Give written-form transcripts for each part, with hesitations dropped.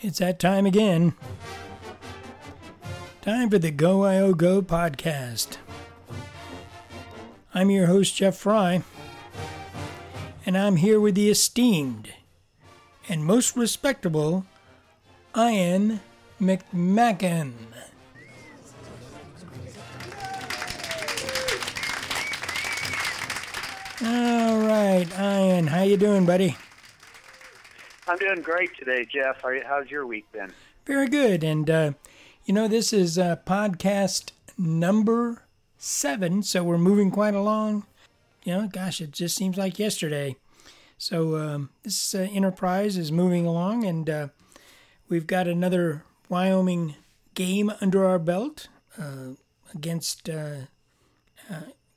It's that time again. Time for the Go Wyo Go podcast. I'm your host, Jeff Fry, and I'm here with the esteemed and most respectable Ian McMacken. All right, Ian, how you doing, buddy? I'm doing great today, Jeff. How's your week been? Very good. And, this is podcast number 7, so we're moving quite along. It just seems like yesterday. So this enterprise is moving along, and we've got another Wyoming game under our belt against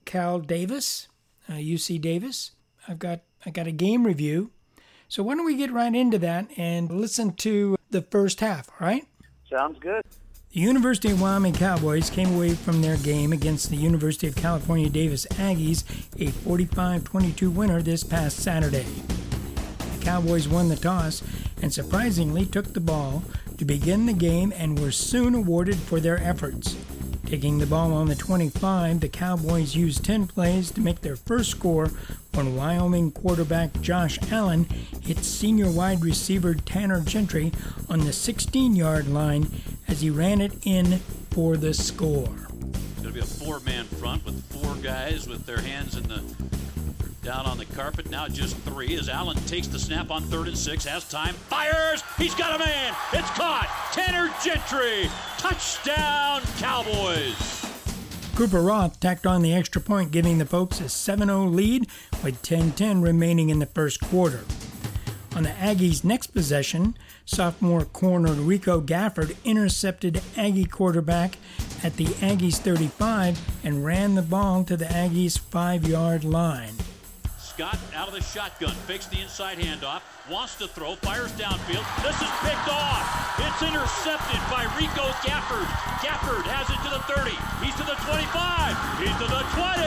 Cal Davis, UC Davis. I got a game review. So why don't we get right into that and listen to the first half, all right? Sounds good. The University of Wyoming Cowboys came away from their game against the University of California Davis Aggies, a 45-22 winner this past Saturday. The Cowboys won the toss and surprisingly took the ball to begin the game and were soon awarded for their efforts. Taking the ball on the 25, the Cowboys used 10 plays to make their first score when Wyoming quarterback Josh Allen hit senior wide receiver Tanner Gentry on the 16-yard line as he ran it in for the score. It's going to be a four-man front with four guys with their hands down on the carpet. Now just three as Allen takes the snap on 3rd and 6, has time, fires, he's got a man, it's caught, Tanner Gentry, touchdown Cowboys. Cooper Roth tacked on the extra point, giving the folks a 7-0 lead with 10-10 remaining in the first quarter. On the Aggies' next possession, sophomore corner Rico Gafford intercepted Aggie quarterback at the Aggies' 35 and ran the ball to the Aggies' 5-yard line. Scott out of the shotgun, fakes the inside handoff, wants to throw, fires downfield. This is picked off. It's intercepted by Rico Gafford. Gafford has it to the 30. He's to the 25. He's to the 20.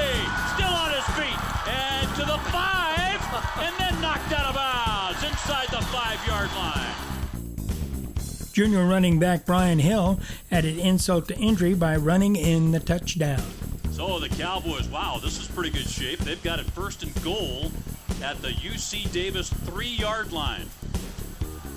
Still on his feet. And to the 5. And then knocked out of bounds inside the 5-yard line. Junior running back Brian Hill added insult to injury by running in the touchdown. So the Cowboys, wow, this is pretty good shape. They've got it 1st and goal at the UC Davis 3-yard line.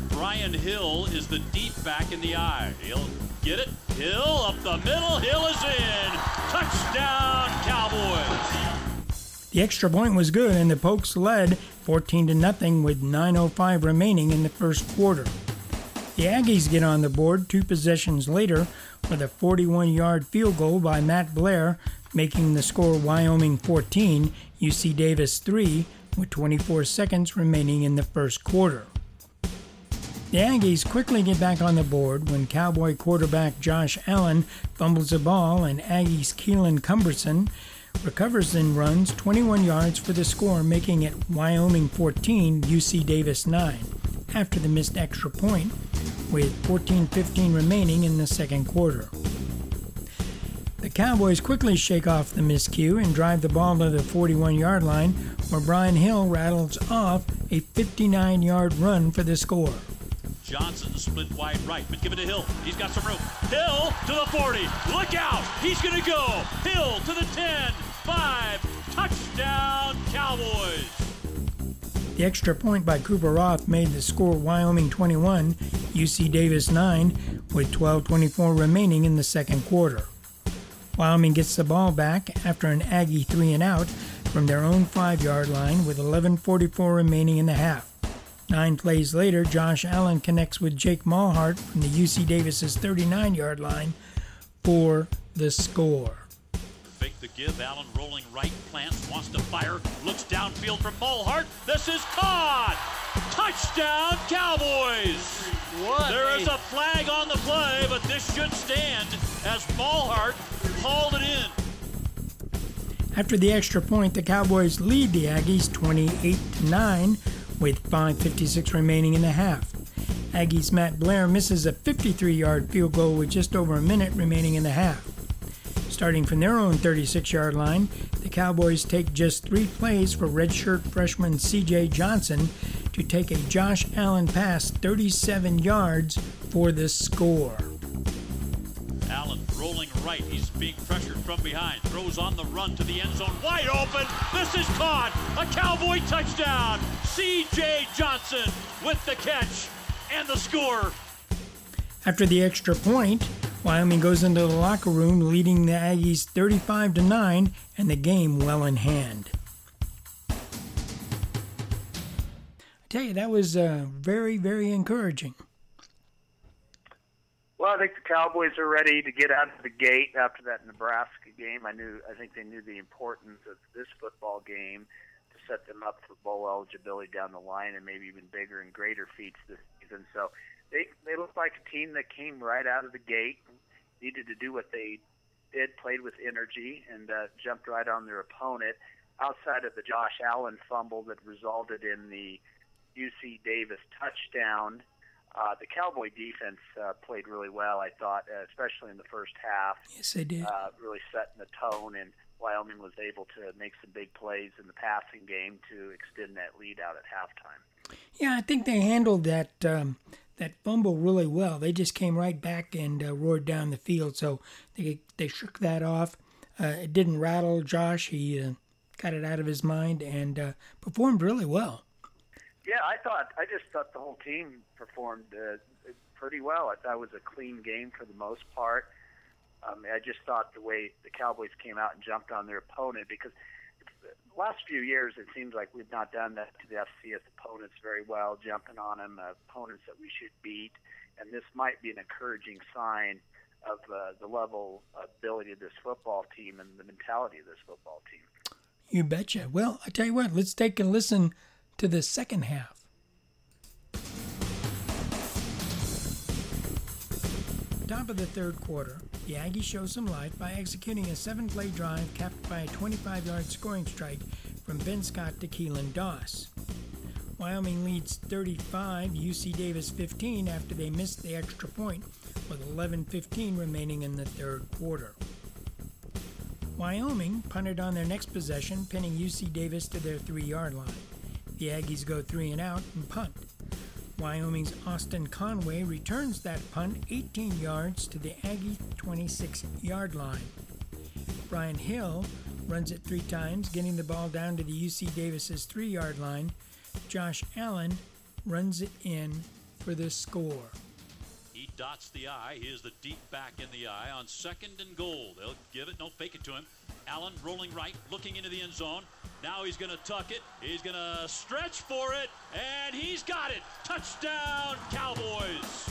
Brian Hill is the deep back in the eye. He'll get it. Hill up the middle. Hill is in. Touchdown, Cowboys. The extra point was good, and the Pokes led 14-0 with 9:05 remaining in the first quarter. The Aggies get on the board 2 possessions later with a 41-yard field goal by Matt Blair, making the score Wyoming 14, UC Davis 3, with 24 seconds remaining in the first quarter. The Aggies quickly get back on the board when Cowboy quarterback Josh Allen fumbles the ball and Aggies' Keelan Cumberson recovers and runs 21 yards for the score, making it Wyoming 14, UC Davis 9, after the missed extra point, with 14:15 remaining in the second quarter. The Cowboys quickly shake off the miscue and drive the ball to the 41-yard line, where Brian Hill rattles off a 59-yard run for the score. Johnson split wide right, but give it to Hill. He's got some room. Hill to the 40. Look out! He's going to go. Hill to the 10. 5. Touchdown, Cowboys. The extra point by Cooper Roth made the score Wyoming 21, UC Davis 9, with 12:24 remaining in the second quarter. Wyoming gets the ball back after an Aggie 3-and-out from their own 5-yard line with 11:44 remaining in the half. 9 plays later, Josh Allen connects with Jake Maulhardt from the UC Davis's 39-yard line for the score. Fake the give, Allen rolling right, plants, wants to fire, looks downfield from Maulhardt. This is caught! Touchdown, Cowboys! There is a flag on the play, but this should stand as Maulhardt hauled it in. After the extra point, the Cowboys lead the Aggies 28-9 with 5:56 remaining in the half. Aggies' Matt Blair misses a 53-yard field goal with just over a minute remaining in the half. Starting from their own 36-yard line, the Cowboys take just 3 plays for redshirt freshman C.J. Johnson to take a Josh Allen pass 37 yards for the score. Allen rolling right. He's being pressured from behind. Throws on the run to the end zone. Wide open. This is caught. A Cowboy touchdown. C.J. Johnson with the catch and the score. After the extra point, Wyoming goes into the locker room leading the Aggies 35-9 and the game well in hand. I tell you, that was very, very encouraging. Well, I think the Cowboys are ready to get out of the gate after that Nebraska game. I think they knew the importance of this football game to set them up for bowl eligibility down the line and maybe even bigger and greater feats this season. So they looked like a team that came right out of the gate, needed to do what they did, played with energy, and jumped right on their opponent. Outside of the Josh Allen fumble that resulted in the UC Davis touchdown, the Cowboy defense played really well, I thought, especially in the first half. Yes, they did. Really setting the tone, and Wyoming was able to make some big plays in the passing game to extend that lead out at halftime. Yeah, I think they handled that fumble really well. They just came right back and roared down the field, so they shook that off. It didn't rattle Josh. He got it out of his mind and performed really well. Yeah, I just thought the whole team performed pretty well. I thought it was a clean game for the most part. I just thought the way the Cowboys came out and jumped on their opponent, because the last few years it seems like we've not done that to the FCS opponents very well, jumping on them, opponents that we should beat. And this might be an encouraging sign of the level of ability of this football team and the mentality of this football team. You betcha. Well, I tell you what, let's take a listen to the second half. Top of the third quarter, the Aggies show some life by executing a 7-play drive capped by a 25-yard scoring strike from Ben Scott to Keelan Doss. Wyoming leads 35, UC Davis 15 after they missed the extra point with 11:15 remaining in the third quarter. Wyoming punted on their next possession, pinning UC Davis to their 3-yard line. The Aggies go 3 and out and punt. Wyoming's Austin Conway returns that punt 18 yards to the Aggie 26-yard line. Brian Hill runs it 3 times, getting the ball down to the UC Davis's 3-yard line. Josh Allen runs it in for the score. He dots the I. Here's the deep back in the eye on 2nd and goal. They'll give it, no fake it to him. Allen rolling right, looking into the end zone. Now he's going to tuck it. He's going to stretch for it, and he's got it. Touchdown, Cowboys.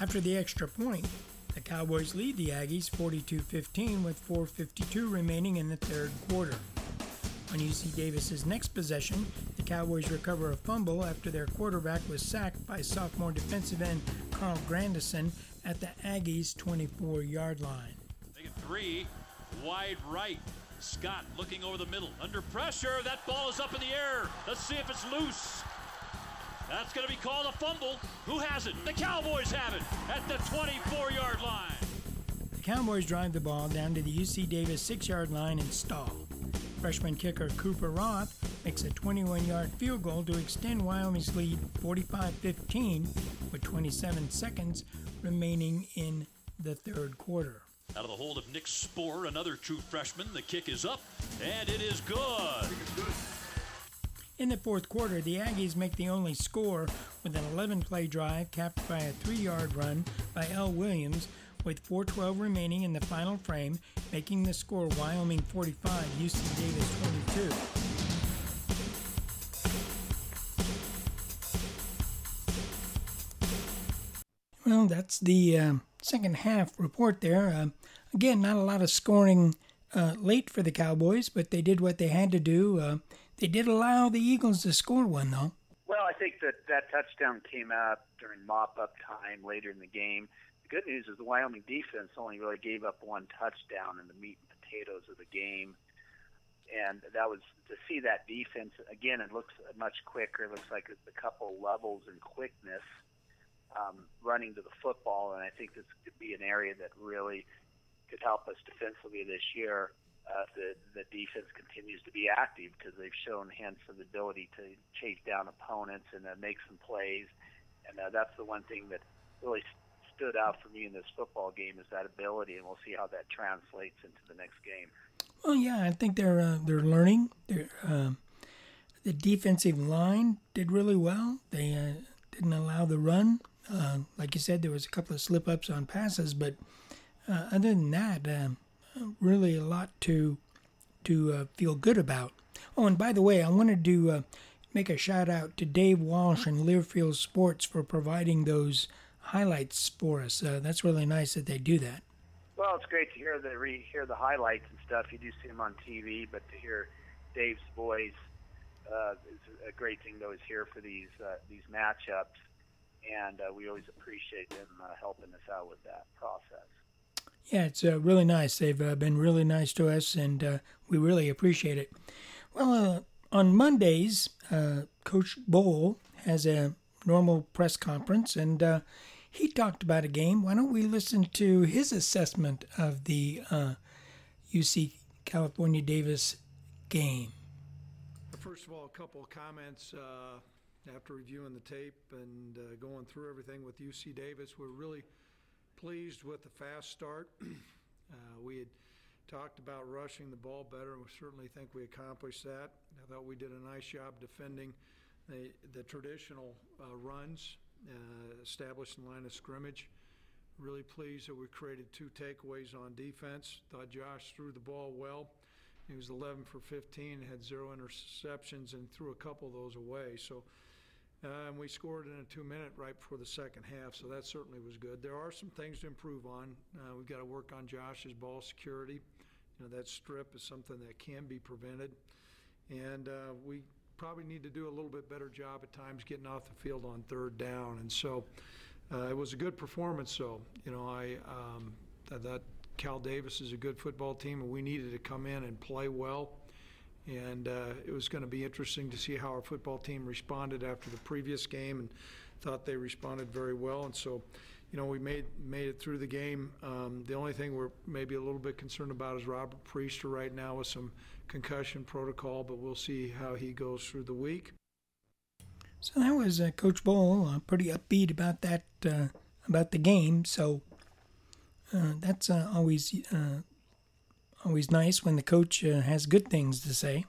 After the extra point, the Cowboys lead the Aggies 42-15 with 4:52 remaining in the third quarter. On UC Davis's next possession, the Cowboys recover a fumble after their quarterback was sacked by sophomore defensive end Carl Granderson at the Aggies' 24-yard line. They get 3, wide right. Scott looking over the middle. Under pressure. That ball is up in the air. Let's see if it's loose. That's going to be called a fumble. Who has it? The Cowboys have it at the 24-yard line. The Cowboys drive the ball down to the UC Davis 6-yard line and stall. Freshman kicker Cooper Roth makes a 21-yard field goal to extend Wyoming's lead 45-15 with 27 seconds remaining in the third quarter. Out of the hold of Nick Spohr, another true freshman. The kick is up, and it is good. In the fourth quarter, the Aggies make the only score with an 11-play drive capped by a 3-yard run by L. Williams with 4:12 remaining in the final frame, making the score Wyoming 45, UC Davis 22. Well, that's the second half report there. Again, not a lot of scoring late for the Cowboys, but they did what they had to do. They did allow the Eagles to score one, though. Well, I think that touchdown came out during mop-up time later in the game. The good news is the Wyoming defense only really gave up one touchdown in the meat and potatoes of the game. And that was to see that defense. Again, it looks much quicker. It looks like it's a couple levels in quickness. Running to the football, and I think this could be an area that really could help us defensively this year the defense continues to be active because they've shown hints of the ability to chase down opponents and make some plays. And that's the one thing that really stood out for me in this football game is that ability, and we'll see how that translates into the next game. Well, yeah, I think they're learning. The defensive line did really well. They didn't allow the run. Like you said, there was a couple of slip-ups on passes, but other than that, really a lot to feel good about. Oh, and by the way, I wanted to make a shout-out to Dave Walsh and Learfield Sports for providing those highlights for us. That's really nice that they do that. Well, it's great to hear the highlights and stuff. You do see them on TV, but to hear Dave's voice is a great thing to always hear for these matchups, and we always appreciate them helping us out with that process. Yeah, it's really nice. They've been really nice to us, and we really appreciate it. Well, on Mondays, Coach Bohl has a normal press conference, and he talked about a game. Why don't we listen to his assessment of the UC California Davis game? First of all, a couple of comments after reviewing the tape and going through everything with UC Davis. We're really pleased with the fast start. We had talked about rushing the ball better, and we certainly think we accomplished that. I thought we did a nice job defending the traditional runs, established the line of scrimmage. Really pleased that we created two takeaways on defense. Thought Josh threw the ball well. He was 11 for 15, had zero interceptions, and threw a couple of those away. So, and we scored in a 2-minute right before the second half, so that certainly was good. There are some things to improve on. We've got to work on Josh's ball security. You know, that strip is something that can be prevented. And we probably need to do a little bit better job at times getting off the field on third down. And so it was a good performance, though. You know, I thought Cal Davis is a good football team, and we needed to come in and play well. And it was going to be interesting to see how our football team responded after the previous game, and thought they responded very well. And so, you know, we made it through the game. The only thing we're maybe a little bit concerned about is Robert Priester right now with some concussion protocol, but we'll see how he goes through the week. So that was Coach Bohl, pretty upbeat about that, about the game. So that's always nice when the coach has good things to say.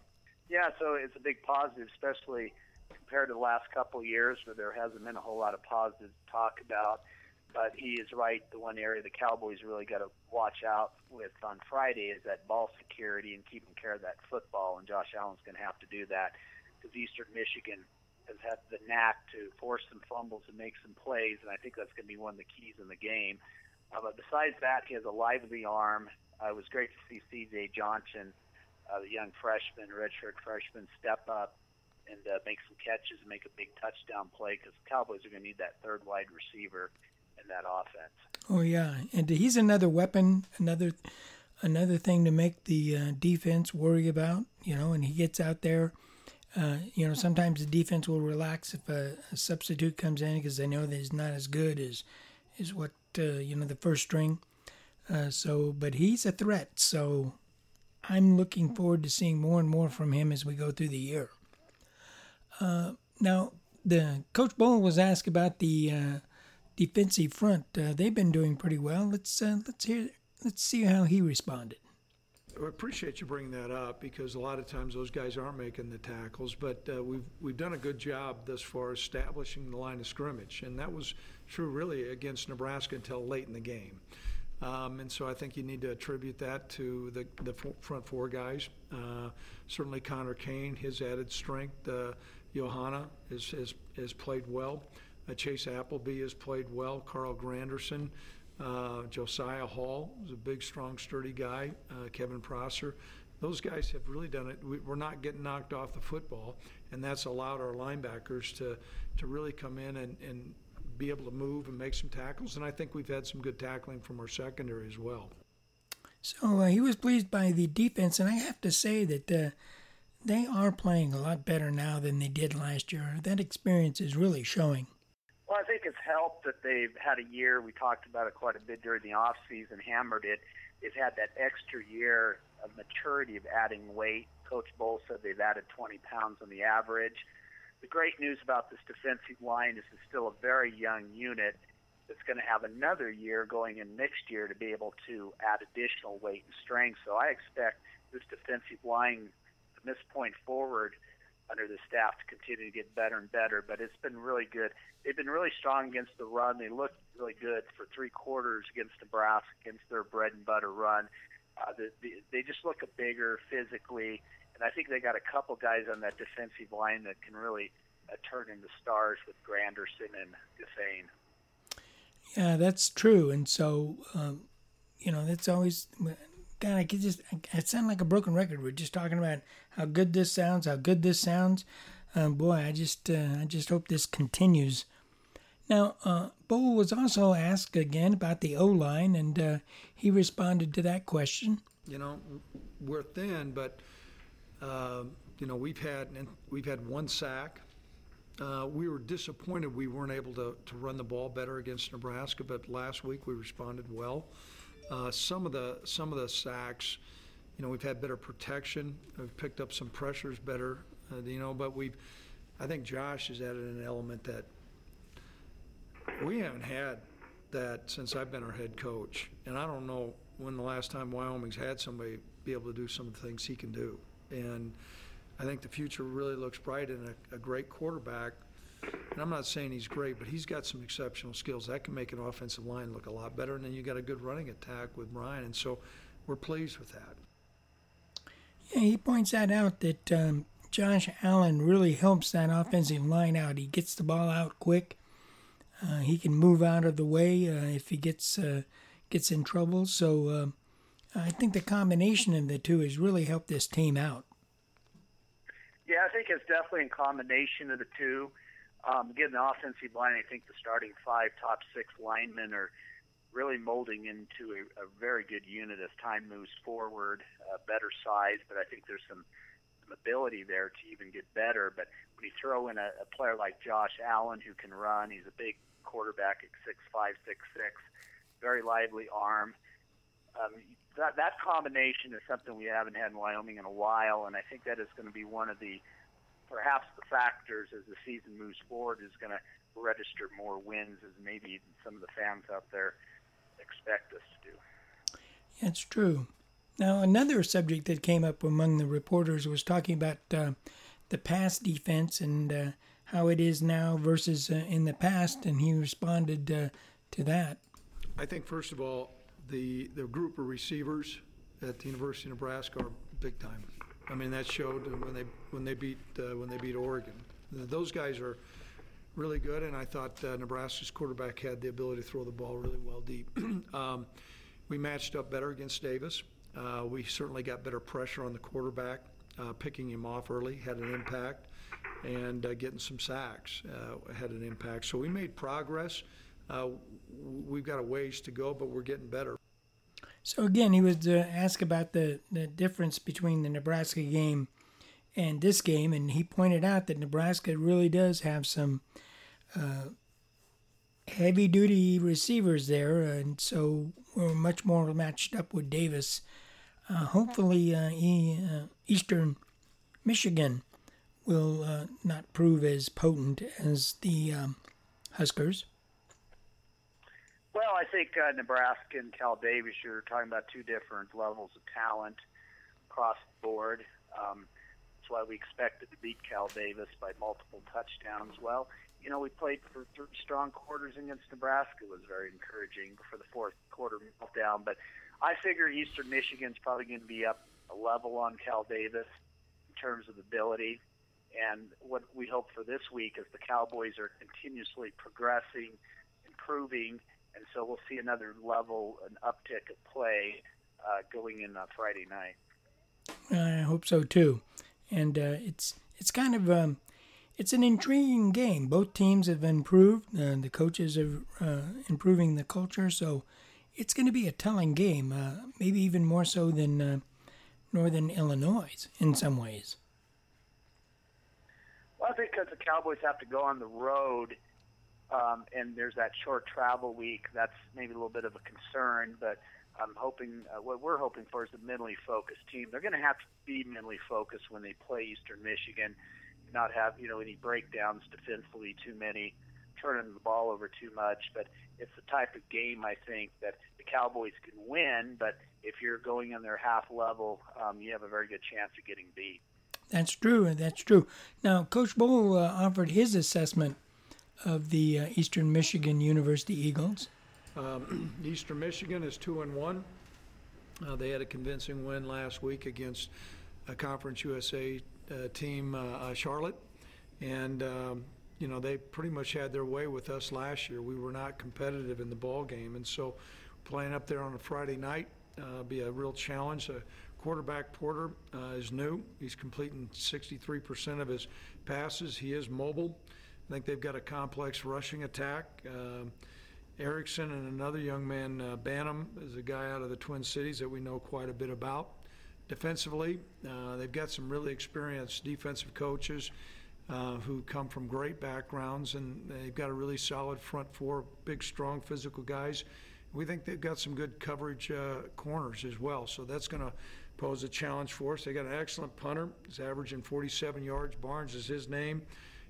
Yeah, so it's a big positive, especially compared to the last couple of years where there hasn't been a whole lot of positive talk about. But he is right. The one area the Cowboys really got to watch out with on Friday is that ball security and keeping care of that football, and Josh Allen's going to have to do that because Eastern Michigan has had the knack to force some fumbles and make some plays, and I think that's going to be one of the keys in the game. But besides that, he has a lively arm. It was great to see C.J. Johnson, the young freshman, redshirt freshman, step up and make some catches and make a big touchdown play because the Cowboys are going to need that third wide receiver in that offense. Oh, yeah, and he's another weapon, another thing to make the defense worry about, you know, and he gets out there. You know, sometimes the defense will relax if a substitute comes in because they know that he's not as good as what, you know, the first string. But he's a threat, so I'm looking forward to seeing more and more from him as we go through the year. Now, the Coach Bohl was asked about the defensive front. They've been doing pretty well. Let's see how he responded. I appreciate you bringing that up because a lot of times those guys aren't making the tackles, but we've done a good job thus far establishing the line of scrimmage, and that was true really against Nebraska until late in the game. And so I think you need to attribute that to the front four guys. Certainly Connor Kane, his added strength. Johanna has played well. Chase Appleby has played well. Carl Granderson. Josiah Hall is a big, strong, sturdy guy. Kevin Prosser. Those guys have really done it. We're not getting knocked off the football, and that's allowed our linebackers to really come in and be able to move and make some tackles, and I think we've had some good tackling from our secondary as well. So he was pleased by the defense, and I have to say that they are playing a lot better now than they did last year. That experience is really showing. Well, I think it's helped that they've had a year. We talked about it quite a bit during the offseason, hammered it. They've had that extra year of maturity of adding weight. Coach Bohl said they've added 20 pounds on the average. The great news about this defensive line is it's still a very young unit that's going to have another year going in next year to be able to add additional weight and strength. So I expect this defensive line from this point forward under the staff to continue to get better and better, but it's been really good. They've been really strong against the run. They looked really good for three quarters against Nebraska, against their bread-and-butter run. They just look bigger physically, and I think they got a couple guys on that defensive line that can really turn into stars with Granderson and Gaffane. Yeah, that's true. And so, that's always, God, I sound like a broken record. We're just talking about how good this sounds. Boy, I just hope this continues. Now, Bohl was also asked again about the O-line, and he responded to that question. We're thin, but we've had one sack. We were disappointed we weren't able to run the ball better against Nebraska, but last week we responded well. Some of the sacks, we've had better protection. We've picked up some pressures better, but I think Josh has added an element that we haven't had that since I've been our head coach. And I don't know when the last time Wyoming's had somebody be able to do some of the things he can do. And I think the future really looks bright in a great quarterback. And I'm not saying he's great, but he's got some exceptional skills. That can make an offensive line look a lot better. And then you got a good running attack with Ryan. And so we're pleased with that. Yeah, he points that out that Josh Allen really helps that offensive line out. He gets the ball out quick. He can move out of the way if he gets in trouble. So I think the combination of the two has really helped this team out. Yeah, I think it's definitely a combination of the two. Again, the offensive line, I think the starting five, top six linemen are really molding into a very good unit as time moves forward, better size, but I think there's some ability there to even get better. But when you throw in a player like Josh Allen who can run, he's a big quarterback at 6'5", 6'6", very lively arm. That combination is something we haven't had in Wyoming in a while, and I think that is going to be one of the perhaps the factors as the season moves forward is going to register more wins as maybe some of the fans out there expect us to do. Yeah, it's true. Now, another subject that came up among the reporters was talking about the pass defense and how it is now versus in the past, and he responded to that. I think, first of all, the group of receivers at the University of Nebraska are big time. I mean, that showed when they beat Oregon. Those guys are really good, and I thought Nebraska's quarterback had the ability to throw the ball really well deep. We matched up better against Davis. We certainly got better pressure on the quarterback. Picking him off early had an impact, and getting some sacks had an impact. So we made progress. We've got a ways to go, but we're getting better. So again, he was asked about the difference between the Nebraska game and this game, and he pointed out that Nebraska really does have some heavy-duty receivers there, and so we're much more matched up with Davis. Hopefully, Eastern Michigan will not prove as potent as the Huskers. Well, I think Nebraska and Cal Davis, you're talking about two different levels of talent across the board. That's why we expected to beat Cal Davis by multiple touchdowns. Well, we played for three strong quarters against Nebraska. It was very encouraging for the fourth quarter meltdown. But I figure Eastern Michigan's probably going to be up a level on Cal Davis in terms of ability. And what we hope for this week is the Cowboys are continuously progressing, improving, and so we'll see another level, an uptick of play going in on Friday night. I hope so too. And it's kind of it's an intriguing game. Both teams have improved. The coaches are improving the culture, so it's going to be a telling game. Maybe even more so than Northern Illinois in some ways. Well, I think because the Cowboys have to go on the road. And there's that short travel week. That's maybe a little bit of a concern, but I'm hoping what we're hoping for is a mentally focused team. They're going to have to be mentally focused when they play Eastern Michigan, not have any breakdowns defensively, too many, turning the ball over too much. But it's the type of game, I think, that the Cowboys can win, but if you're going in their half level, you have a very good chance of getting beat. That's true. Now, Coach Bohl offered his assessment of the Eastern Michigan University Eagles. Eastern Michigan is 2-1. They had a convincing win last week against a Conference USA team, Charlotte, and they pretty much had their way with us last year. We were not competitive in the ball game, and so playing up there on a Friday night be a real challenge. Quarterback Porter is new. He's completing 63% of his passes. He is mobile. I think they've got a complex rushing attack. Erickson and another young man, Bantam, is a guy out of the Twin Cities that we know quite a bit about. Defensively, they've got some really experienced defensive coaches who come from great backgrounds, and they've got a really solid front four, big, strong, physical guys. We think they've got some good coverage corners as well, so that's going to pose a challenge for us. They got an excellent punter. He's averaging 47 yards. Barnes is his name.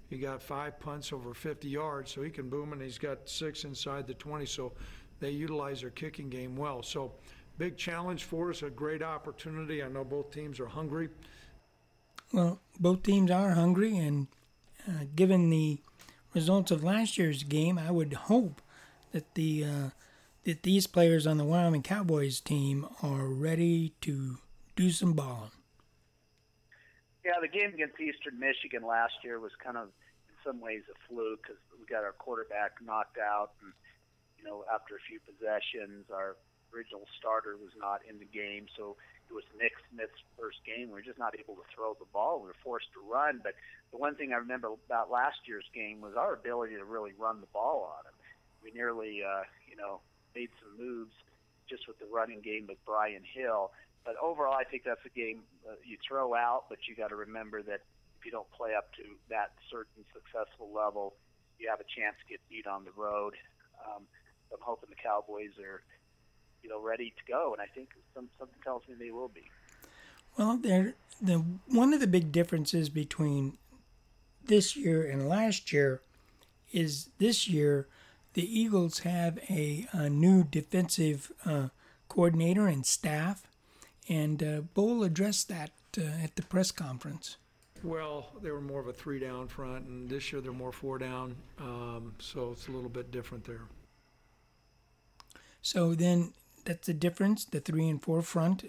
He got 5 punts over 50 yards, so he can boom, and he's got 6 inside the 20, so they utilize their kicking game well. So big challenge for us, a great opportunity. I know both teams are hungry. Well, both teams are hungry, and given the results of last year's game, I would hope that these players on the Wyoming Cowboys team are ready to do some balling. Yeah, the game against Eastern Michigan last year was kind of, in some ways, a fluke because we got our quarterback knocked out, and after a few possessions, our original starter was not in the game, so it was Nick Smith's first game. We were just not able to throw the ball. We were forced to run, but the one thing I remember about last year's game was our ability to really run the ball on him. We nearly, made some moves just with the running game with Brian Hill. But overall, I think that's a game you throw out, but you got to remember that if you don't play up to that certain successful level, you have a chance to get beat on the road. I'm hoping the Cowboys are, ready to go, and I think something tells me they will be. Well, one of the big differences between this year and last year is this year the Eagles have a new defensive coordinator and staff. And Bohl addressed that at the press conference. Well, they were more of a 3-down front, and this year they're more 4-down, so it's a little bit different there. So then that's the difference, the 3 and 4 front.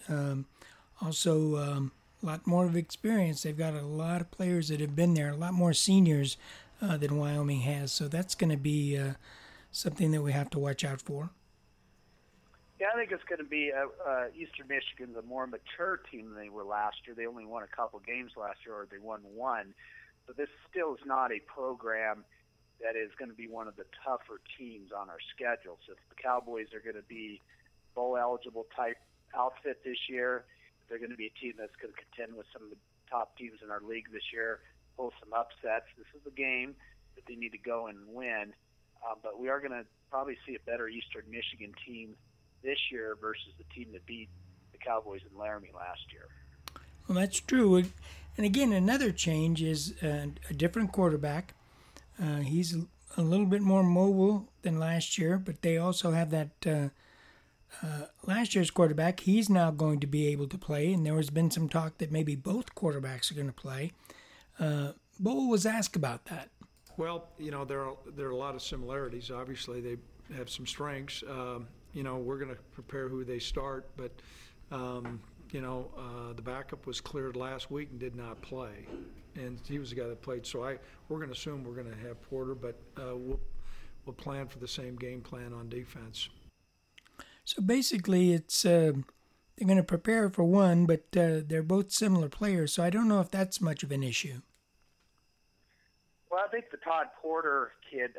Also, a lot more of experience. They've got a lot of players that have been there, a lot more seniors than Wyoming has, so that's going to be something that we have to watch out for. Yeah, I think it's going to be Eastern Michigan's a more mature team than they were last year. They only won a couple games last year, or they won one. But this still is not a program that is going to be one of the tougher teams on our schedule. So if the Cowboys are going to be bowl-eligible type outfit this year, they're going to be a team that's going to contend with some of the top teams in our league this year, pull some upsets. This is a game that they need to go and win. But we are going to probably see a better Eastern Michigan team this year versus the team that beat the Cowboys in Laramie last year. Well, that's true. And again, another change is a different quarterback. He's a little bit more mobile than last year, but they also have that last year's quarterback. He's now going to be able to play, and there has been some talk that maybe both quarterbacks are going to play. Bohl was asked about that. Well, there are a lot of similarities. Obviously, they have some strengths. We're going to prepare who they start, but, the backup was cleared last week and did not play, and he was the guy that played. So we're going to assume we're going to have Porter, but we'll plan for the same game plan on defense. So basically it's they're going to prepare for one, but they're both similar players, so I don't know if that's much of an issue. Well, I think the Todd Porter kid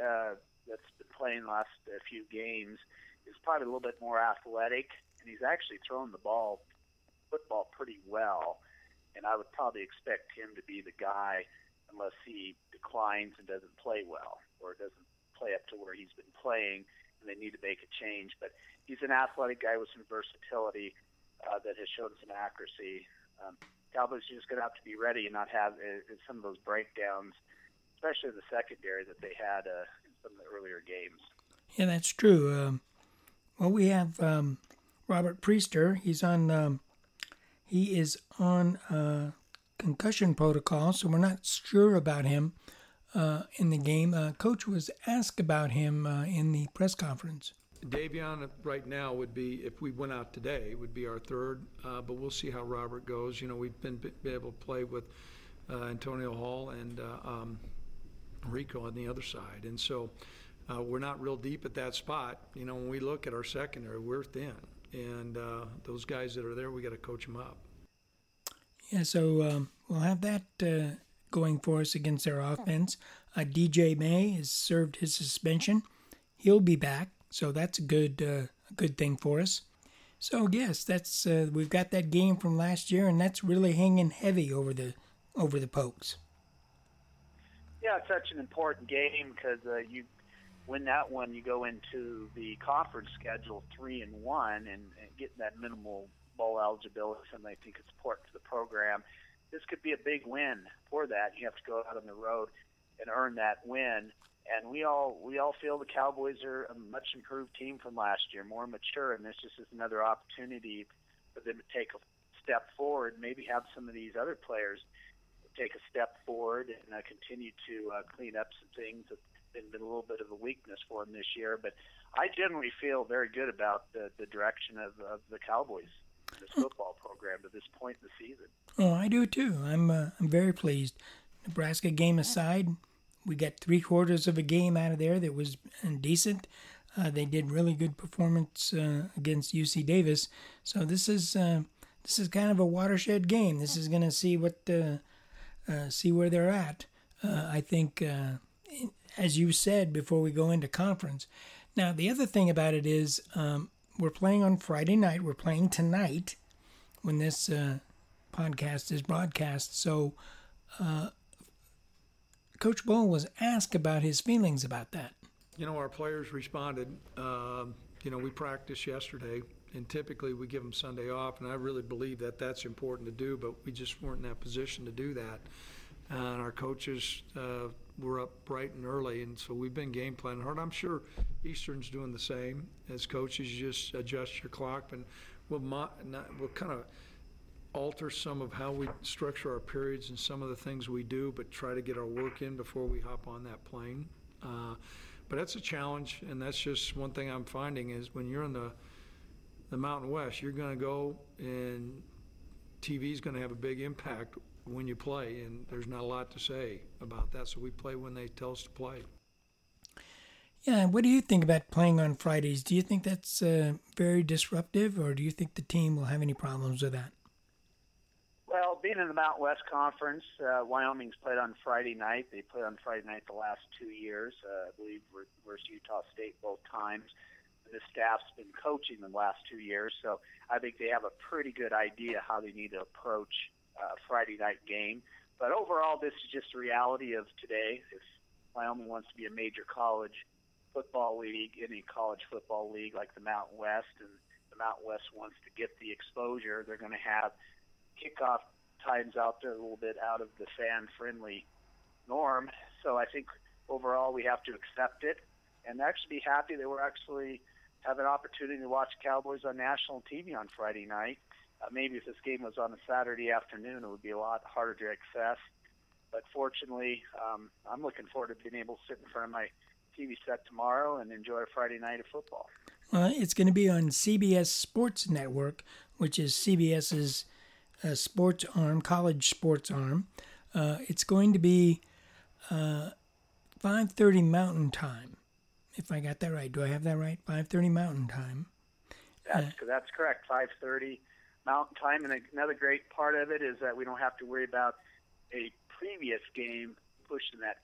that's been playing the last few games – he's probably a little bit more athletic, and he's actually thrown the football pretty well. And I would probably expect him to be the guy unless he declines and doesn't play well or doesn't play up to where he's been playing. and they need to make a change. But he's an athletic guy with some versatility that has shown some accuracy. Cowboys are just going to have to be ready and not have some of those breakdowns, especially in the secondary, that they had in some of the earlier games. Yeah, that's true. Well, we have Robert Priester. He's on. He is on concussion protocol, so we're not sure about him in the game. Coach was asked about him in the press conference. Davion right now would be, if we went out today, would be our third, but we'll see how Robert goes. You know, we've been able to play with Antonio Hall and Rico on the other side, and so we're not real deep at that spot. You know, when we look at our secondary, we're thin, and those guys that are there, we got to coach them up. Yeah, so we'll have that going for us against their offense. DJ May has served his suspension. He'll be back. So that's a good thing for us. So yes, that's we've got that game from last year, and that's really hanging heavy over the Pokes. Yeah, it's such an important game because you win that one, you go into the conference schedule 3-1 and get that minimal bowl eligibility, something I think is important for the program. This could be a big win for that. You have to go out on the road and earn that win. And we all feel the Cowboys are a much improved team from last year, more mature, and this just is another opportunity for them to take a step forward, maybe have some of these other players take a step forward and continue to clean up some things that have been a little bit of a weakness for them this year. But I generally feel very good about the direction of the Cowboys, this football program, to this point in the season. Oh, I do too. I'm very pleased. Nebraska game aside, we got 3/4 of a game out of there that was decent. They did really good performance against UC Davis. So this is kind of a watershed game. This is going to see see where they're at. I think, as you said before, we go into conference. Now the other thing about it is we're playing on Friday night. We're playing tonight when this podcast is broadcast. So. Coach Bohl was asked about his feelings about that. You know, our players responded. You know, we practiced yesterday, and typically we give them Sunday off, and I really believe that that's important to do, but we just weren't in that position to do that. And our coaches were up bright and early, and so we've been game planning hard. I'm sure Eastern's doing the same. As coaches, you just adjust your clock, and we'll kind of alter some of how we structure our periods and some of the things we do, but try to get our work in before we hop on that plane. But that's a challenge, and that's just one thing I'm finding is when you're in the Mountain West, you're going to go and TV's going to have a big impact when you play, and there's not a lot to say about that, so we play when they tell us to play. Yeah, what do you think about playing on Fridays? Do you think that's very disruptive, or do you think the team will have any problems with that? Well, being in the Mountain West Conference, Wyoming's played on Friday night. They played on Friday night the last 2 years. I believe versus Utah State both times. The staff's been coaching the last 2 years, so I think they have a pretty good idea how they need to approach a Friday night game. But overall, this is just the reality of today. If Wyoming wants to be a major college football league, any college football league like the Mountain West, and the Mountain West wants to get the exposure, they're going to have kickoff times out there a little bit out of the fan-friendly norm. So I think overall we have to accept it and actually be happy that we're actually have an opportunity to watch Cowboys on national TV on Friday night. Maybe if this game was on a Saturday afternoon, it would be a lot harder to access. But fortunately, I'm looking forward to being able to sit in front of my TV set tomorrow and enjoy a Friday night of football. It's going to be on CBS Sports Network, which is CBS's sports arm, college sports arm. It's going to be 5:30 Mountain Time, if I got that right. Do I have that right? 5:30 Mountain Time. That's correct, 5:30 Mountain Time. And another great part of it is that we don't have to worry about a previous game pushing that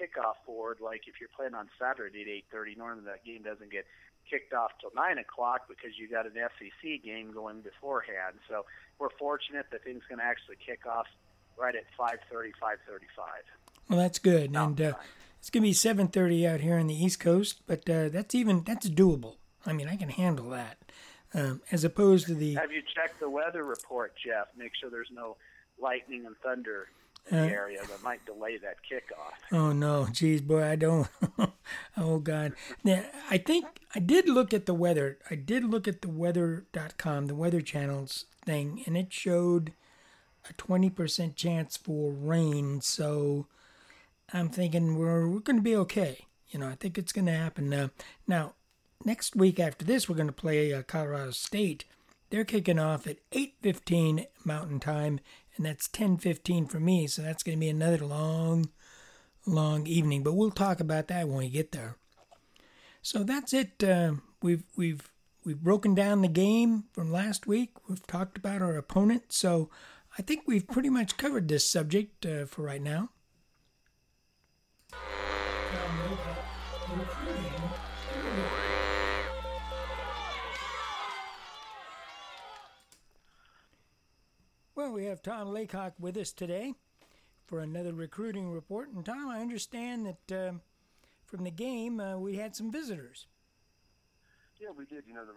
kickoff forward. Like if you're playing on Saturday at 8:30, normally that game doesn't get kicked off till 9 o'clock because you got an SEC game going beforehand. So we're fortunate that things can actually kick off right at 5:30, 5:35. Well, that's good. And It's going to be 7:30 out here on the East Coast, but that's doable. I mean, I can handle that. As opposed to the... Have you checked the weather report, Jeff? Make sure there's no lightning and thunder in the area that might delay that kickoff. Oh, no. Geez, boy, I don't... Oh, God. Now, I think I did look at the weather. I did look at the weather.com, the weather channel's thing, and it showed a 20% chance for rain. So I'm thinking we're going to be okay. You know, I think it's going to happen. Now, next week after this, we're going to play Colorado State. They're kicking off at 8:15 Mountain Time, and that's 10:15 for me. So that's going to be another long, long evening. But we'll talk about that when we get there. So that's it. We've broken down the game from last week. We've talked about our opponent. So I think we've pretty much covered this subject for right now. Well, we have Tom Laycock with us today for another recruiting report. And, Tom, I understand that from the game we had some visitors. Yeah, we did. You know, the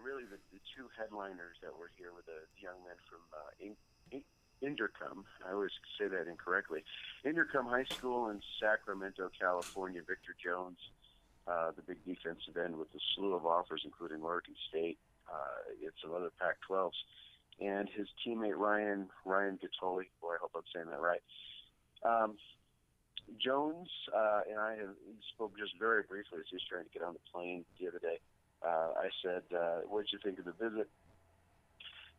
two headliners that were here were the young men from Inderkum. I always say that incorrectly. Inderkum High School in Sacramento, California. Victor Jones, the big defensive end, with a slew of offers, including Oregon State. It's another Pac-12s. And his teammate, Ryan Gattoli. Boy, I hope I'm saying that right. Jones and I spoke just very briefly as he was trying to get on the plane the other day. I said, what did you think of the visit?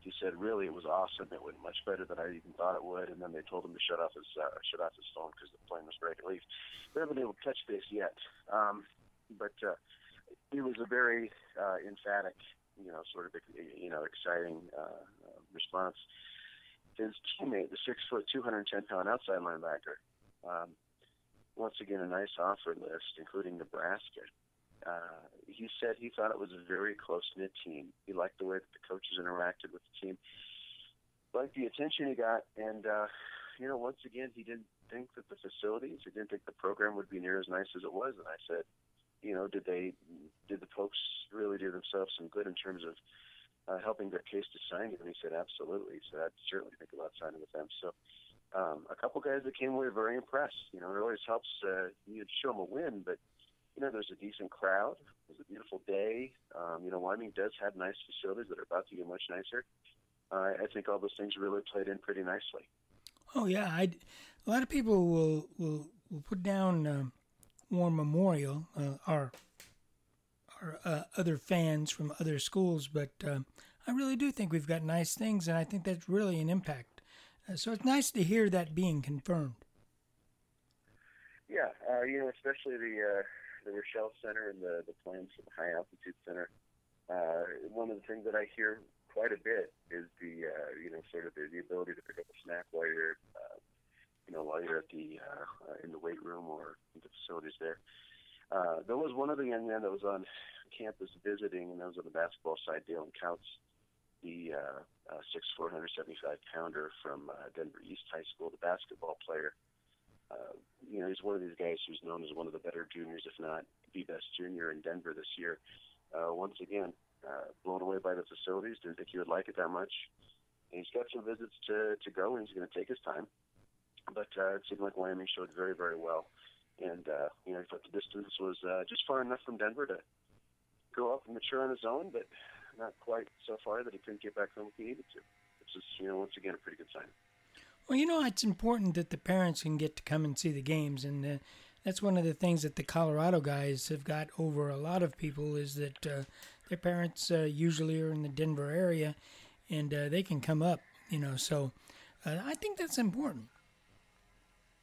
He said, really, it was awesome. It went much better than I even thought it would. And then they told him to shut off his phone because the plane was ready to leave. They haven't been able to touch base yet. But it was a very emphatic, you know, sort of, you know, exciting response. His teammate, the 6-foot, 210-pound outside linebacker, once again, a nice offer list, including Nebraska. He said he thought it was a very close-knit team. He liked the way that the coaches interacted with the team, liked the attention he got, and, you know, once again, he didn't think that the facilities, he didn't think the program would be near as nice as it was, and I said, you know, did the folks really do themselves some good in terms of helping their case to sign it? And he said, absolutely. So I'd certainly think about signing with them. So a couple guys that came away very impressed. You know, it always helps you show them a win, but, you know, there's a decent crowd. It was a beautiful day. You know, Wyoming does have nice facilities that are about to get much nicer. I think all those things really played in pretty nicely. Oh, yeah. A lot of people will put down War Memorial, our other fans from other schools, but I really do think we've got nice things, and I think that's really an impact. So it's nice to hear that being confirmed. Yeah, you know, especially the Rochelle Center and the plans for the High Altitude Center. One of the things that I hear quite a bit is the, you know, sort of the ability to pick up a snack while you're you know, while you're at the in the weight room or the facilities there. There was one other young man that was on campus visiting, and that was on the basketball side, Dalen Counts, the 6'4", 175-pounder from Denver East High School, the basketball player. You know, he's one of these guys who's known as one of the better juniors, if not the best junior in Denver this year. Once again, blown away by the facilities, didn't think he would like it that much. And he's got some visits to go, and he's going to take his time. But it seemed like Wyoming showed very, very well. And, you know, I thought the distance was just far enough from Denver to go up and mature on his own, but not quite so far that he couldn't get back home if he needed to. Which is, you know, once again, a pretty good sign. Well, you know, it's important that the parents can get to come and see the games. And that's one of the things that the Colorado guys have got over a lot of people is that their parents usually are in the Denver area, and they can come up, you know. So I think that's important.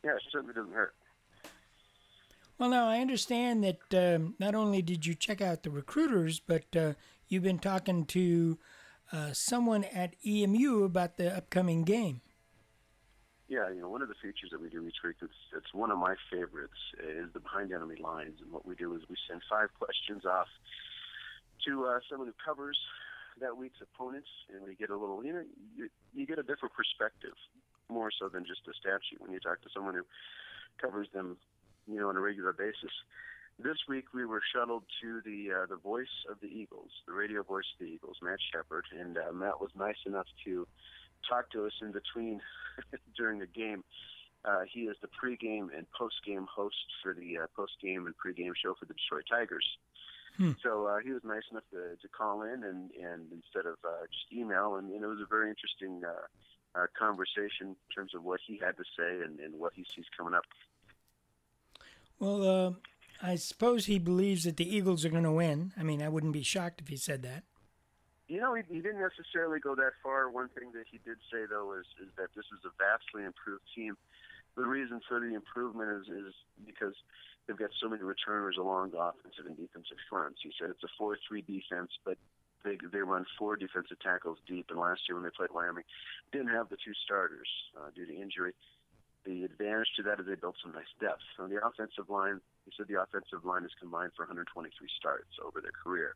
Yeah, it certainly doesn't hurt. Well, now, I understand that not only did you check out the recruiters, but you've been talking to someone at EMU about the upcoming game. Yeah, you know, one of the features that we do each week, it's one of my favorites, is the behind enemy lines. And what we do is we send 5 questions off to someone who covers that week's opponents, and we get a little, you know, you get a different perspective, more so than just a statue when you talk to someone who covers them you know, on a regular basis. This week we were shuttled to the voice of the Eagles, the radio voice of the Eagles, Matt Shepard, and Matt was nice enough to talk to us in between during the game. He is the pregame and postgame host for the postgame and pregame show for the Detroit Tigers. So he was nice enough to call in and instead of just email, and it was a very interesting conversation in terms of what he had to say and what he sees coming up. Well, I suppose he believes that the Eagles are going to win. I mean, I wouldn't be shocked if he said that. You know, he didn't necessarily go that far. One thing that he did say, though, is that this is a vastly improved team. The reason for the improvement is because they've got so many returners along the offensive and defensive fronts. He said it's a 4-3 defense, but they run four defensive tackles deep. And last year when they played Wyoming, didn't have the two starters due to injury. The advantage to that is they built some nice depth. On the offensive line, he said the offensive line is combined for 123 starts over their career.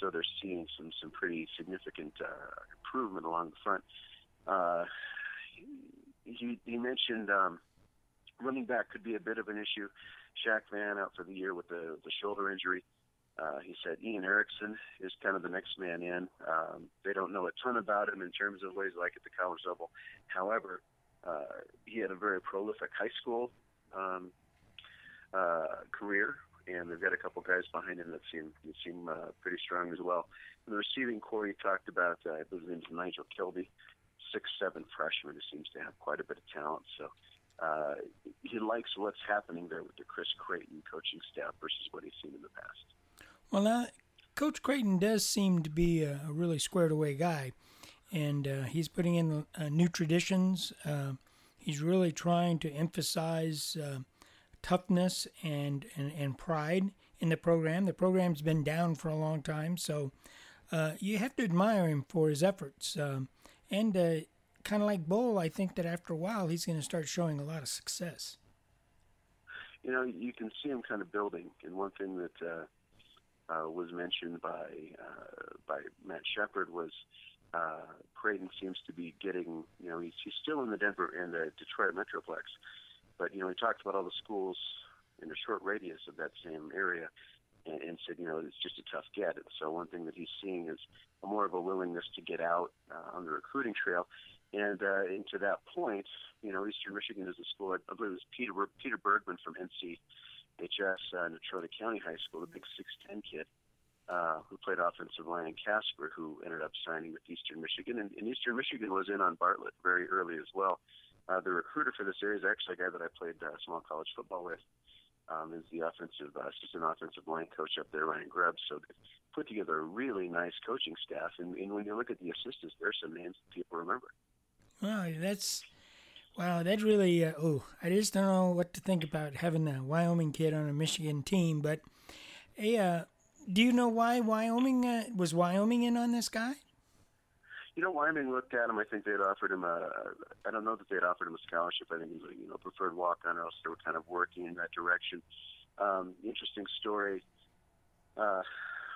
So they're seeing some pretty significant improvement along the front. He mentioned running back could be a bit of an issue. Shaq Van out for the year with the shoulder injury. He said Ian Erickson is kind of the next man in. They don't know a ton about him in terms of what he's like at the college level. However, he had a very prolific high school career, and they've got a couple guys behind him that seem pretty strong as well. In the receiving core, he talked about, I believe his name is Nigel Kilby, 6'7" freshman who seems to have quite a bit of talent. So he likes what's happening there with the Chris Creighton coaching staff versus what he's seen in the past. Well, Coach Creighton does seem to be a really squared-away guy, and he's putting in new traditions. He's really trying to emphasize toughness and pride in the program. The program's been down for a long time, so you have to admire him for his efforts. Kind of like Bohl, I think that after a while he's going to start showing a lot of success. You know, you can see him kind of building. And one thing that was mentioned by Matt Shepard was Creighton seems to be getting, you know, he's still in the Detroit Metroplex. But, you know, he talked about all the schools in a short radius of that same area and said, you know, it's just a tough get. And so one thing that he's seeing is more of a willingness to get out on the recruiting trail. And to that point, you know, Eastern Michigan is a school, I believe it was Peter Bergman from NCHS, Natrota County High School, the big 6'10" kid who played offensive line in Casper, who ended up signing with Eastern Michigan. And Eastern Michigan was in on Bartlett very early as well. The recruiter for this area is actually a guy that I played small college football with, is the assistant offensive line coach up there, Ryan Grubbs. So they've put together a really nice coaching staff. And when you look at the assistants, there are some names that people remember. That's really, I just don't know what to think about having a Wyoming kid on a Michigan team. But, hey, do you know why was Wyoming in on this guy? You know, Wyoming looked at him. I think they'd offered him I don't know that they'd offered him a scholarship. I think he was, you know, preferred walk-on, or else they were kind of working in that direction. Interesting story.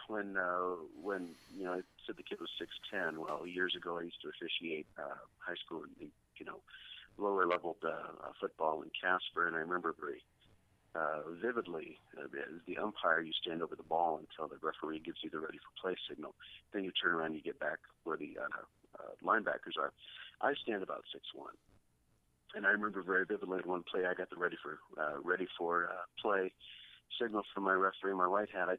When you know, I said the kid was 6'10", well, years ago I used to officiate high school and, you know, lower-level football in Casper, and I remember very vividly the umpire, you stand over the ball until the referee gives you the ready for play signal. Then you turn around and you get back where the linebackers are. I stand about 6'1", and I remember very vividly in one play I got the ready for play signal from my referee in my right hand. I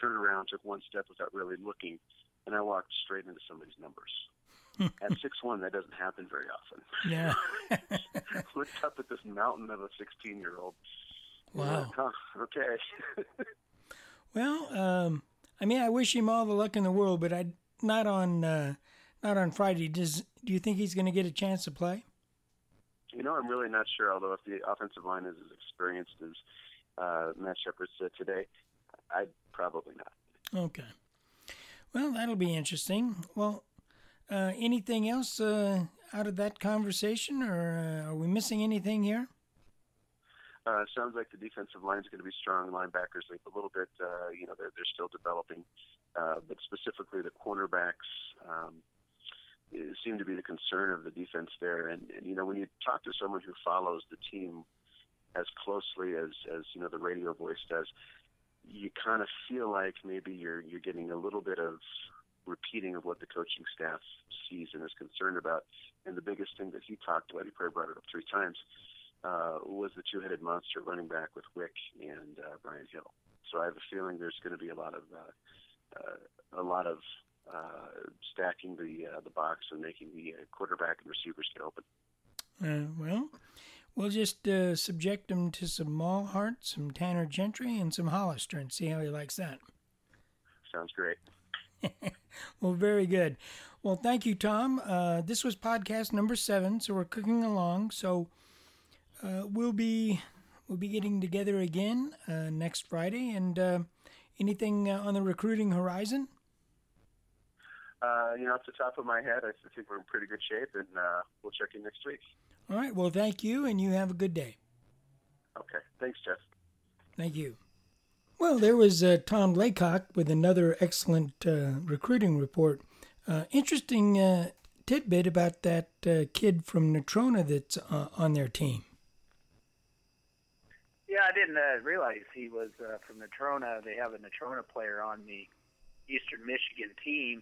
turned around, took one step without really looking, and I walked straight into somebody's numbers. At 6'1", that doesn't happen very often. Yeah. Looked up at this mountain of a 16-year-old. Wow. Okay. Well, I wish him all the luck in the world, but not on Friday. Do you think he's going to get a chance to play? You know, I'm really not sure. Although if the offensive line is as experienced as Matt Shepard said today, I'd probably not. Okay. Well, that'll be interesting. Well, anything else out of that conversation, or are we missing anything here? Sounds like the defensive line is going to be strong. Linebackers, like a little bit, they're still developing. But specifically the cornerbacks seem to be the concern of the defense there. And, you know, when you talk to someone who follows the team as closely as you know the radio voice does, you kind of feel like maybe you're getting a little bit of repeating of what the coaching staff sees and is concerned about. And the biggest thing that he talked about, he probably brought it up three times, was the two-headed monster running back with Wick and Brian Hill. So I have a feeling there's going to be a lot of stacking the box and making the quarterback and receivers get open. Well, we'll just subject him to some Maulhardt, some Tanner Gentry, and some Hollister and see how he likes that. Sounds great. Well, very good. Well, thank you, Tom. This was podcast number 7, so we're cooking along. So we'll be getting together again next Friday. And anything on the recruiting horizon? Off the top of my head, I think we're in pretty good shape, and we'll check in next week. All right. Well, thank you, and you have a good day. Okay. Thanks, Jeff. Thank you. Well, there was Tom Laycock with another excellent recruiting report. Interesting tidbit about that kid from Natrona that's on their team. Yeah, I didn't realize he was from Natrona. They have a Natrona player on the Eastern Michigan team,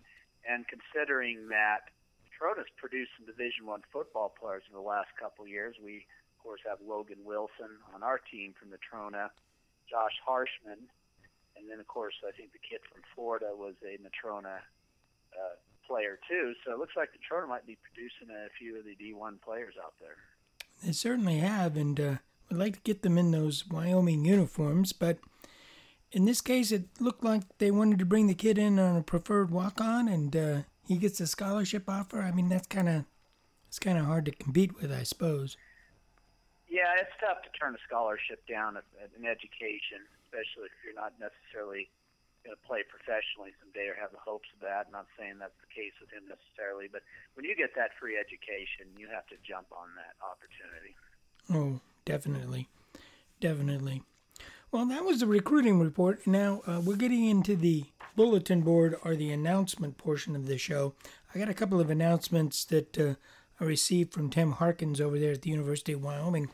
and considering that Natrona's produced some Division I football players in the last couple of years, we, of course, have Logan Wilson on our team from Natrona, Josh Harshman, and then, of course, I think the kid from Florida was a Natrona player, too. So it looks like Natrona might be producing a few of the D1 players out there. They certainly have, and I'd like to get them in those Wyoming uniforms, but in this case, it looked like they wanted to bring the kid in on a preferred walk-on, and he gets a scholarship offer. I mean, that's kind of hard to compete with, I suppose. Yeah, it's tough to turn a scholarship down an education, especially if you're not necessarily going to play professionally someday or have the hopes of that. I'm not saying that's the case with him necessarily, but when you get that free education, you have to jump on that opportunity. Oh, definitely. Definitely. Well, that was the recruiting report. Now, we're getting into the bulletin board or the announcement portion of the show. I got a couple of announcements that I received from Tim Harkins over there at the University of Wyoming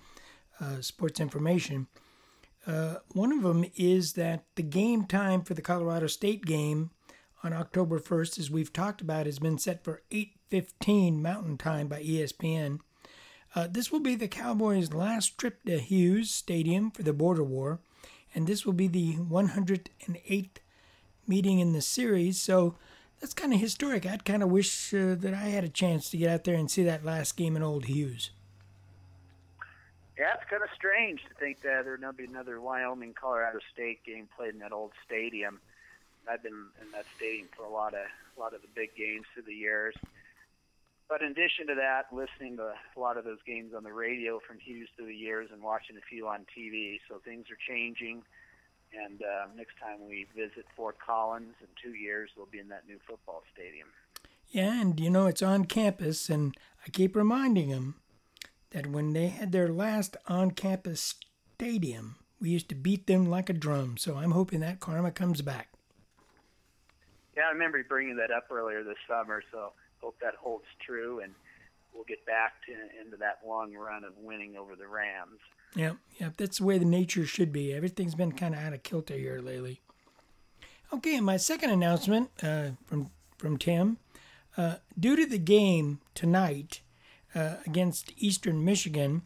Sports Information. One of them is that the game time for the Colorado State game on October 1st, as we've talked about, has been set for 8:15 Mountain Time by ESPN. This will be the Cowboys' last trip to Hughes Stadium for the Border War, and this will be the 108th meeting in the series, so that's kind of historic. I'd kind of wish that I had a chance to get out there and see that last game in Old Hughes. Yeah, it's kind of strange to think that there'll be another Wyoming-Colorado State game played in that old stadium. I've been in that stadium for a lot of the big games through the years. But in addition to that, listening to a lot of those games on the radio from Hughes through the years and watching a few on TV, so things are changing. And next time we visit Fort Collins in 2 years, we'll be in that new football stadium. Yeah, and you know, it's on campus, and I keep reminding them that when they had their last on-campus stadium, we used to beat them like a drum, so I'm hoping that karma comes back. Yeah, I remember bringing that up earlier this summer, so hope that holds true, and we'll get back into that long run of winning over the Rams. Yep. That's the way the nature should be. Everything's been kind of out of kilter here lately. Okay, and my second announcement from Tim. Due to the game tonight against Eastern Michigan,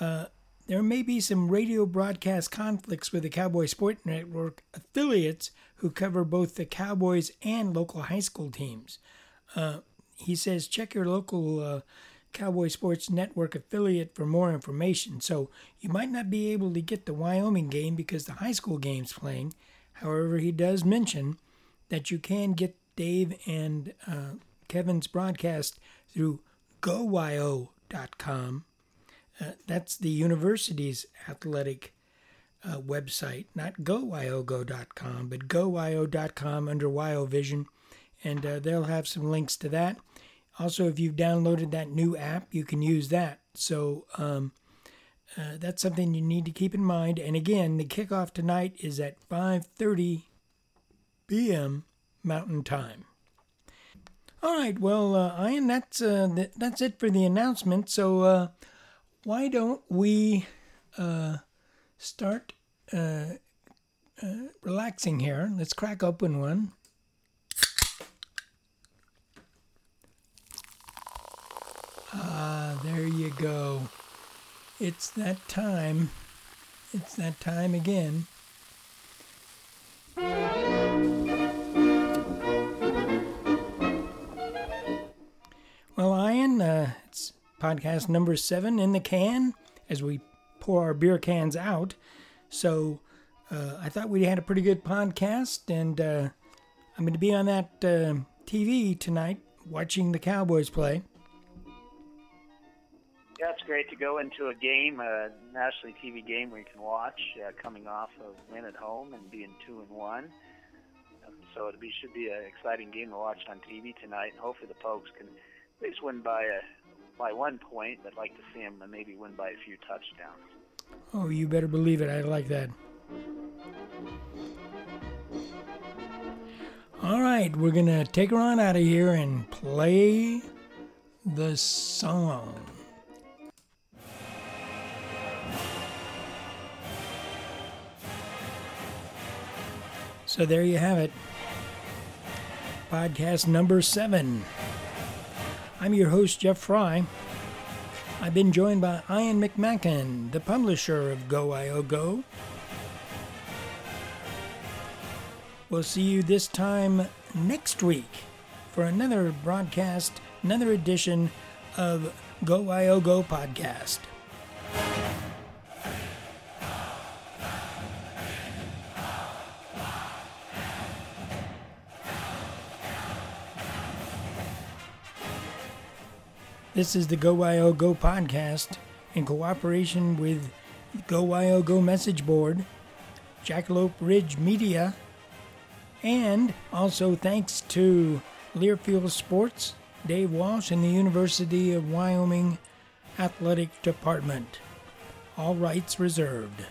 there may be some radio broadcast conflicts with the Cowboy Sport Network affiliates who cover both the Cowboys and local high school teams. He says check your local Cowboy Sports Network affiliate for more information. So you might not be able to get the Wyoming game because the high school game's playing. However, he does mention that you can get Dave and Kevin's broadcast through GoWyo.com. That's the university's athletic website, not GoWyoGo.com, but GoWyo.com under Wyo Vision. And they'll have some links to that. Also, if you've downloaded that new app, you can use that. So that's something you need to keep in mind. And again, the kickoff tonight is at 5:30 p.m. Mountain Time. All right, well, Ian, that's it for the announcement. So why don't we start relaxing here. Let's crack open one. Ah, there you go. It's that time. It's that time again. Well, Ian, it's podcast number 7 in the can as we pour our beer cans out. So I thought we had a pretty good podcast, and I'm going to be on that TV tonight watching the Cowboys play. Yeah, it's great to go into a game, a nationally TV game where you can watch coming off of a win at home and being 2-1. So it should be an exciting game to watch on TV tonight, and hopefully the Pokes can at least win by 1 point. I'd like to see them maybe win by a few touchdowns. Oh, you better believe it. I like that. All right, we're going to take her on out of here and play the song. So there you have it. Podcast number 7. I'm your host, Jeff Fry. I've been joined by Ian McMacken, the publisher of Go Wyo Go. We'll see you this time next week for another broadcast, another edition of Go Wyo Go podcast. This is the Go Wyo Go podcast in cooperation with Go Wyo Go Message Board, Jackalope Ridge Media, and also thanks to Learfield Sports, Dave Walsh, and the University of Wyoming Athletic Department. All rights reserved.